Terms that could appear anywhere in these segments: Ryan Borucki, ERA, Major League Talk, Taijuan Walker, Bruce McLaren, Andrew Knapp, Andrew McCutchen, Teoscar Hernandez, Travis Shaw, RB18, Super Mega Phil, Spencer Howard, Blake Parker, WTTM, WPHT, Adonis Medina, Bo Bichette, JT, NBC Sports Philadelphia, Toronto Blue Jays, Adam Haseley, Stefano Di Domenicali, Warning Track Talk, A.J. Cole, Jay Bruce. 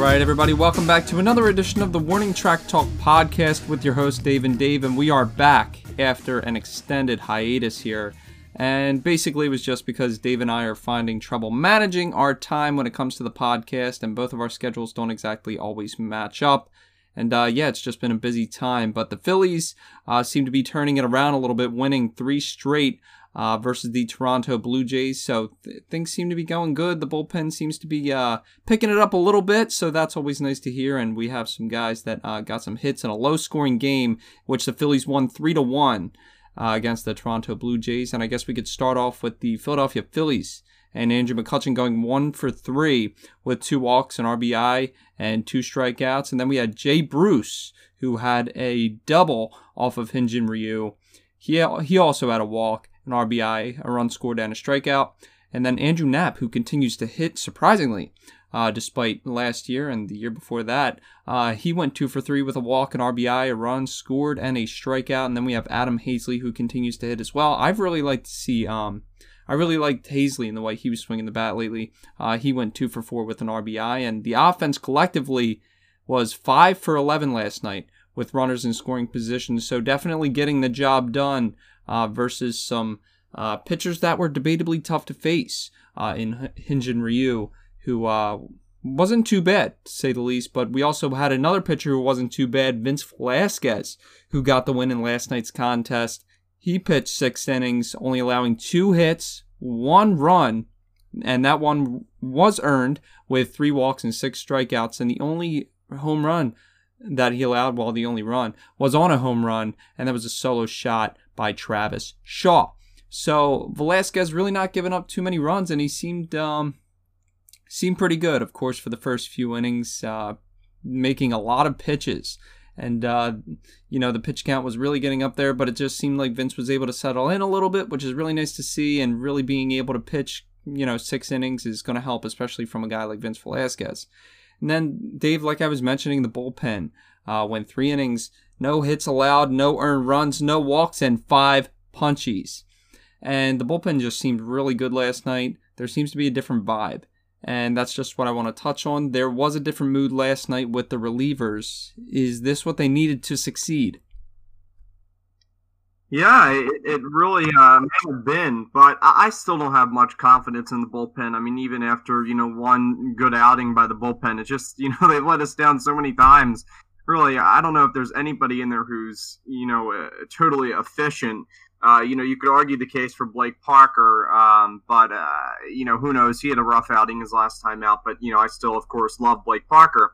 Alright everybody, welcome back to another edition of the Warning Track Talk podcast with your host Dave and Dave, and we are back after an extended hiatus here. And basically it was just because Dave and I are finding trouble managing our time when it comes to the podcast, and both of our schedules don't exactly always match up. And yeah, it's just been a busy time, but the Phillies seem to be turning it around a little bit, winning 3 straight versus the Toronto Blue Jays, so things seem to be going good. The bullpen seems to be picking it up a little bit, so that's always nice to hear. And we have some guys that got some hits in a low-scoring game, which the Phillies won 3-1 against the Toronto Blue Jays. And I guess we could start off with the Philadelphia Phillies and Andrew McCutchen going 1-for-3 with 2 walks, an RBI, and 2 strikeouts. And then we had Jay Bruce, who had a double off of Hyun-jin Ryu. He also had a walk, an RBI, a run scored, and a strikeout. And then Andrew Knapp, who continues to hit surprisingly, despite last year and the year before that. He went 2-for-3 with a walk, an RBI, a run scored, and a strikeout. And then we have Adam Haseley, who continues to hit as well. I really liked Haseley in the way he was swinging the bat lately. He went 2-for-4 with an RBI, and the offense collectively was 5-for-11 last night with runners in scoring position. So definitely getting the job done versus some pitchers that were debatably tough to face in Hyun-jin Ryu, who wasn't too bad, to say the least. But we also had another pitcher who wasn't too bad, Vince Velasquez, who got the win in last night's contest. He pitched 6 innings, only allowing 2 hits, 1 run, and that one was earned with 3 walks and 6 strikeouts. And the only home run that he allowed, well, the only run, was on a home run, and that was a solo shot by Travis Shaw. So Velasquez really not giving up too many runs, and he seemed pretty good, of course, for the first few innings, making a lot of pitches. And, the pitch count was really getting up there, but it just seemed like Vince was able to settle in a little bit, which is really nice to see. And really being able to pitch, 6 innings is going to help, especially from a guy like Vince Velasquez. And then, Dave, like I was mentioning, the bullpen went 3 innings, no hits allowed, no earned runs, no walks, and 5 punchies. And the bullpen just seemed really good last night. There seems to be a different vibe. And that's just what I want to touch on. There was a different mood last night with the relievers. Is this what they needed to succeed? Yeah, it really may have been, but I still don't have much confidence in the bullpen. I mean, even after, one good outing by the bullpen, it's just, they've let us down so many times. Really, I don't know if there's anybody in there who's, totally efficient. You could argue the case for Blake Parker, but, who knows? He had a rough outing his last time out, but, I still, of course, love Blake Parker.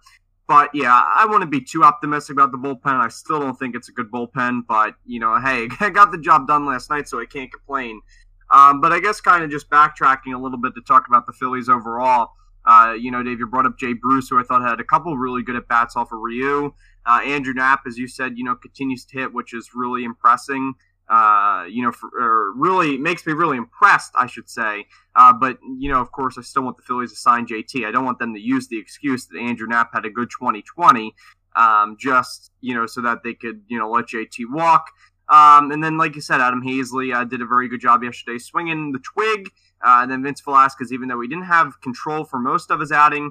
But, yeah, I wouldn't be too optimistic about the bullpen. I still don't think it's a good bullpen, but, hey, I got the job done last night, so I can't complain. But I guess kind of just backtracking a little bit to talk about the Phillies overall. Dave, you brought up Jay Bruce, who I thought had a couple really good at-bats off of Ryu. Andrew Knapp, as you said, continues to hit, which is really impressive. Really makes me really impressed, I should say. But, of course, I still want the Phillies to sign JT. I don't want them to use the excuse that Andrew Knapp had a good 2020, so that they could, let JT walk. And then, like you said, Adam Haseley did a very good job yesterday swinging the twig. And then Vince Velasquez, even though he didn't have control for most of his outing,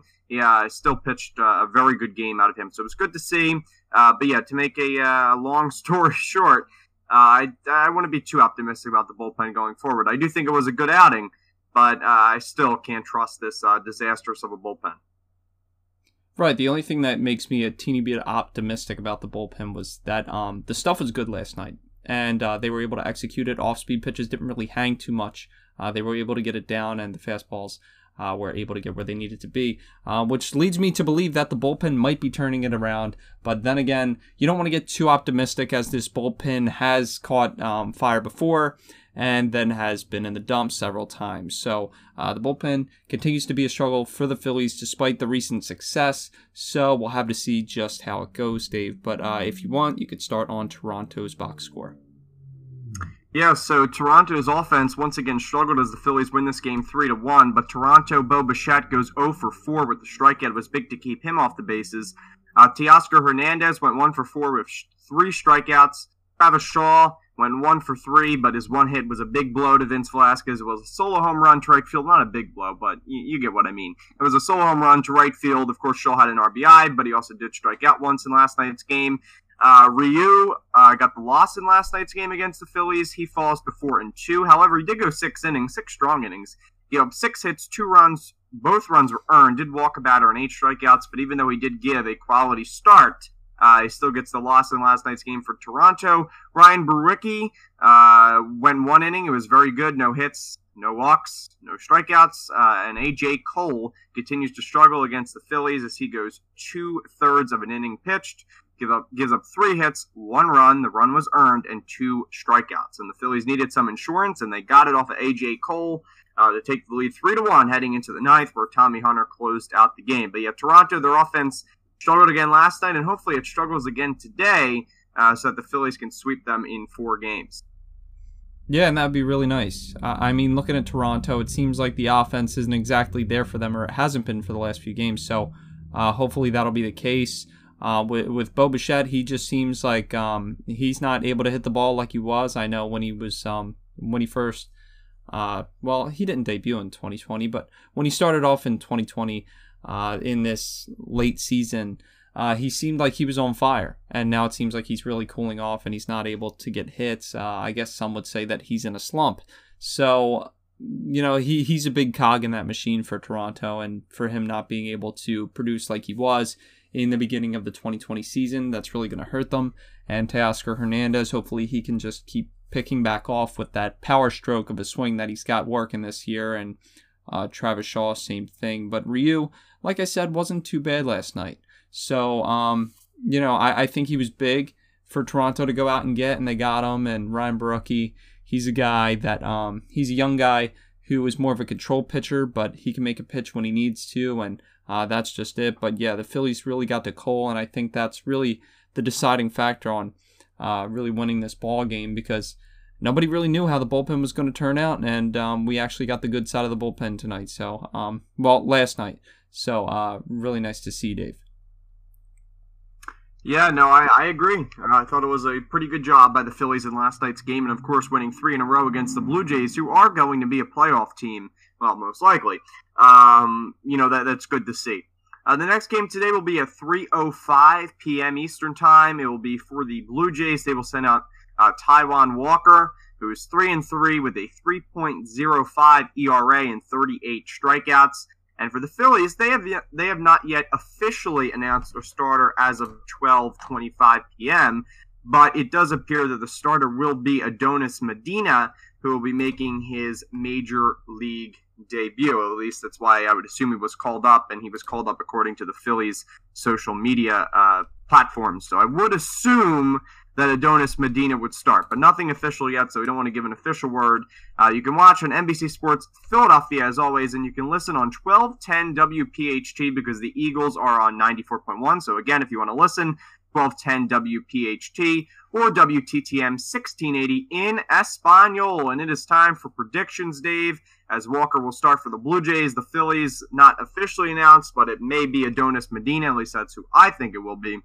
still pitched a very good game out of him. So it was good to see. But, yeah, to make a long story short, I wouldn't be too optimistic about the bullpen going forward. I do think it was a good outing, but I still can't trust this disastrous of a bullpen. Right. The only thing that makes me a teeny bit optimistic about the bullpen was that the stuff was good last night, and they were able to execute it. Off-speed pitches didn't really hang too much. They were able to get it down, and the fastballs were able to get where they needed to be, which leads me to believe that the bullpen might be turning it around. But then again, you don't want to get too optimistic, as this bullpen has caught fire before and then has been in the dumps several times. So the bullpen continues to be a struggle for the Phillies despite the recent success. So we'll have to see just how it goes, Dave. But if you want, you could start on Toronto's box score. Yeah, so Toronto's offense once again struggled as the Phillies win this game 3-1, but Toronto, Bo Bichette goes 0-for-4 with the strikeout. It was big to keep him off the bases. Teoscar Hernandez went 1-for-4 with 3 strikeouts. Travis Shaw went 1-for-3, but his one hit was a big blow to Vince Velasquez. It was a solo home run to right field. Not a big blow, but you get what I mean. It was a solo home run to right field. Of course, Shaw had an RBI, but he also did strike out once in last night's game. Ryu got the loss in last night's game against the Phillies. He falls to 4-2. However, he did go six strong innings. He gave up 6 hits, 2 runs. Both runs were earned. Did walk a batter and 8 strikeouts, but even though he did give a quality start, he still gets the loss in last night's game for Toronto. Ryan Borucki went 1 inning. It was very good. No hits, no walks, no strikeouts. And A.J. Cole continues to struggle against the Phillies as he goes 2/3 of an inning pitched. Gives up 3 hits, 1 run. The run was earned, and 2 strikeouts. And the Phillies needed some insurance, and they got it off of A.J. Cole to take the lead 3-1 heading into the ninth, where Tommy Hunter closed out the game. But yeah, Toronto, their offense struggled again last night, and hopefully it struggles again today so that the Phillies can sweep them in 4 games. Yeah, and that'd be really nice. I mean, looking at Toronto, it seems like the offense isn't exactly there for them, or it hasn't been for the last few games, so hopefully that'll be the case. With Bo Bichette, he just seems like he's not able to hit the ball like he was. I know when he was well, he didn't debut in 2020, but when he started off in 2020 in this late season, he seemed like he was on fire, and now it seems like he's really cooling off and he's not able to get hits. I guess some would say that he's in a slump. So, you know, he's a big cog in that machine for Toronto, and for him not being able to produce like he was in the beginning of the 2020 season, that's really going to hurt them. And Teoscar Hernandez, hopefully he can just keep picking back off with that power stroke of a swing that he's got working this year. And Travis Shaw, same thing. But Ryu, like I said, wasn't too bad last night. So, you know, I think he was big for Toronto to go out and get, and they got him. And Ryan Borucki, he's a guy that he's a young guy who is more of a control pitcher, but he can make a pitch when he needs to, and that's just it. But yeah, the Phillies really got to Cole, and I think that's really the deciding factor on really winning this ball game, because nobody really knew how the bullpen was going to turn out, and we actually got the good side of the bullpen tonight. So, well, last night. So, really nice to see, Dave. Yeah, no, I agree. I thought it was a pretty good job by the Phillies in last night's game, and of course winning 3 in a row against the Blue Jays, who are going to be a playoff team, well, most likely. You know, that's good to see. The next game today will be at 3:05 p.m. Eastern Time. It will be for the Blue Jays. They will send out Taijuan Walker, who is 3-3 with a 3.05 ERA and 38 strikeouts. And for the Phillies, they have not yet officially announced their starter as of 12:25 p.m., but it does appear that the starter will be Adonis Medina, who will be making his Major League debut. At least that's why I would assume he was called up, and he was called up according to the Phillies' social media platforms. So I would assume that Adonis Medina would start, but nothing official yet, so we don't want to give an official word. You can watch on NBC Sports Philadelphia, as always, and you can listen on 1210 WPHT because the Eagles are on 94.1. So, again, if you want to listen, 1210 WPHT or WTTM 1680 in Espanol. And it is time for predictions, Dave, as Walker will start for the Blue Jays. The Phillies, not officially announced, but it may be Adonis Medina. At least that's who I think it will be.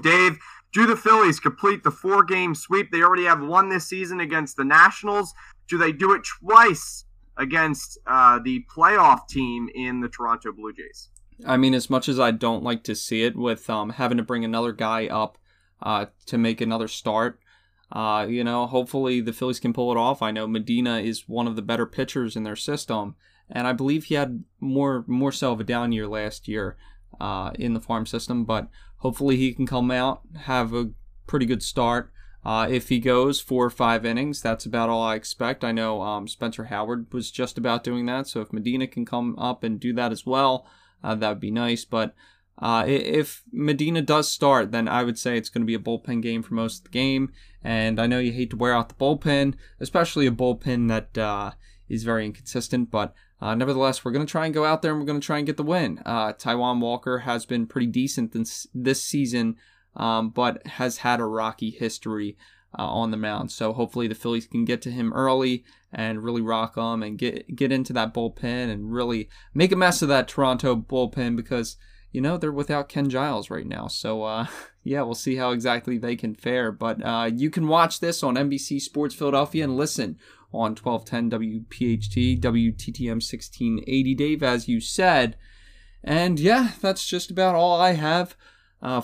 Dave, do the Phillies complete the 4-game sweep? They already have won this season against the Nationals. Do they do it twice against the playoff team in the Toronto Blue Jays? I mean, as much as I don't like to see it with having to bring another guy up to make another start, you know, hopefully the Phillies can pull it off. I know Medina is one of the better pitchers in their system, and I believe he had more so of a down year last year in the farm system, but hopefully he can come out, have a pretty good start. If he goes 4 or 5 innings, that's about all I expect. I know Spencer Howard was just about doing that, so if Medina can come up and do that as well, that would be nice. But if Medina does start, then I would say it's going to be a bullpen game for most of the game, and I know you hate to wear out the bullpen, especially a bullpen that is very inconsistent, but nevertheless, we're going to try and go out there and we're going to try and get the win. Taijuan Walker has been pretty decent this season, but has had a rocky history on the mound. So hopefully the Phillies can get to him early and really rock him and get into that bullpen and really make a mess of that Toronto bullpen, because you know, they're without Ken Giles right now. So, yeah, we'll see how exactly they can fare. But you can watch this on NBC Sports Philadelphia and listen on 1210 WPHT, WTTM 1680, Dave, as you said. And, yeah, that's just about all I have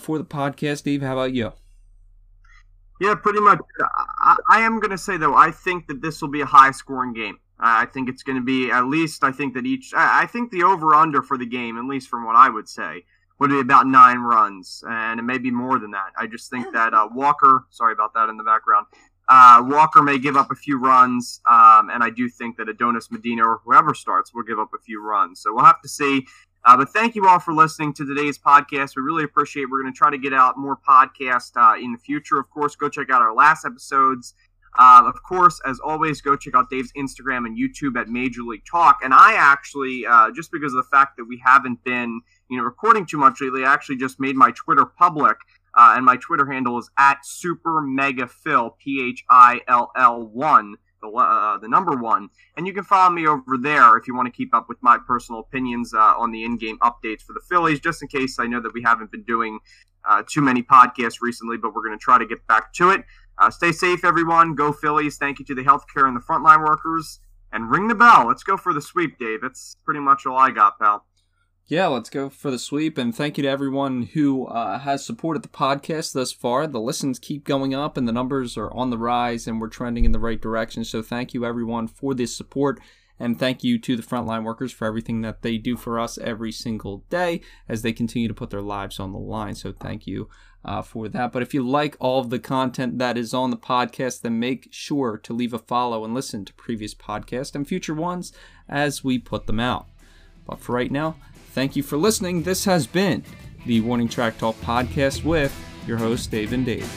for the podcast. Dave, how about you? Yeah, pretty much. I am going to say, though, I think that this will be a high-scoring game. I think it's going to be at least, I think the over-under for the game, at least from what I would say, would be about 9 runs, and it may be more than that. I just think that Walker, sorry about that in the background, Walker may give up a few runs, and I do think that Adonis Medina or whoever starts will give up a few runs. So we'll have to see. But thank you all for listening to today's podcast. We really appreciate it. We're going to try to get out more podcasts in the future. Of course, go check out our last episodes. Of course, as always, go check out Dave's Instagram and YouTube at Major League Talk. And I actually, just because of the fact that we haven't been, recording too much lately, I actually just made my Twitter public. And my Twitter handle is at Super Mega Phil, P-H-I-L-L-1. The number one, and you can follow me over there if you want to keep up with my personal opinions on the in-game updates for the Phillies, just in case. I know that we haven't been doing too many podcasts recently, but we're going to try to get back to it. Stay safe, everyone. Go Phillies. Thank you to the healthcare and the frontline workers, and ring the bell. Let's go for the sweep, Dave. That's pretty much all I got, pal. Yeah, let's go for the sweep, and thank you to everyone who has supported the podcast thus far. The listens keep going up, and the numbers are on the rise, and we're trending in the right direction. So thank you, everyone, for this support, and thank you to the frontline workers for everything that they do for us every single day as they continue to put their lives on the line. So thank you for that. But if you like all of the content that is on the podcast, then make sure to leave a follow and listen to previous podcasts and future ones as we put them out. But for right now, thank you for listening. This has been the Warning Track Talk podcast with your hosts, Dave and Dave.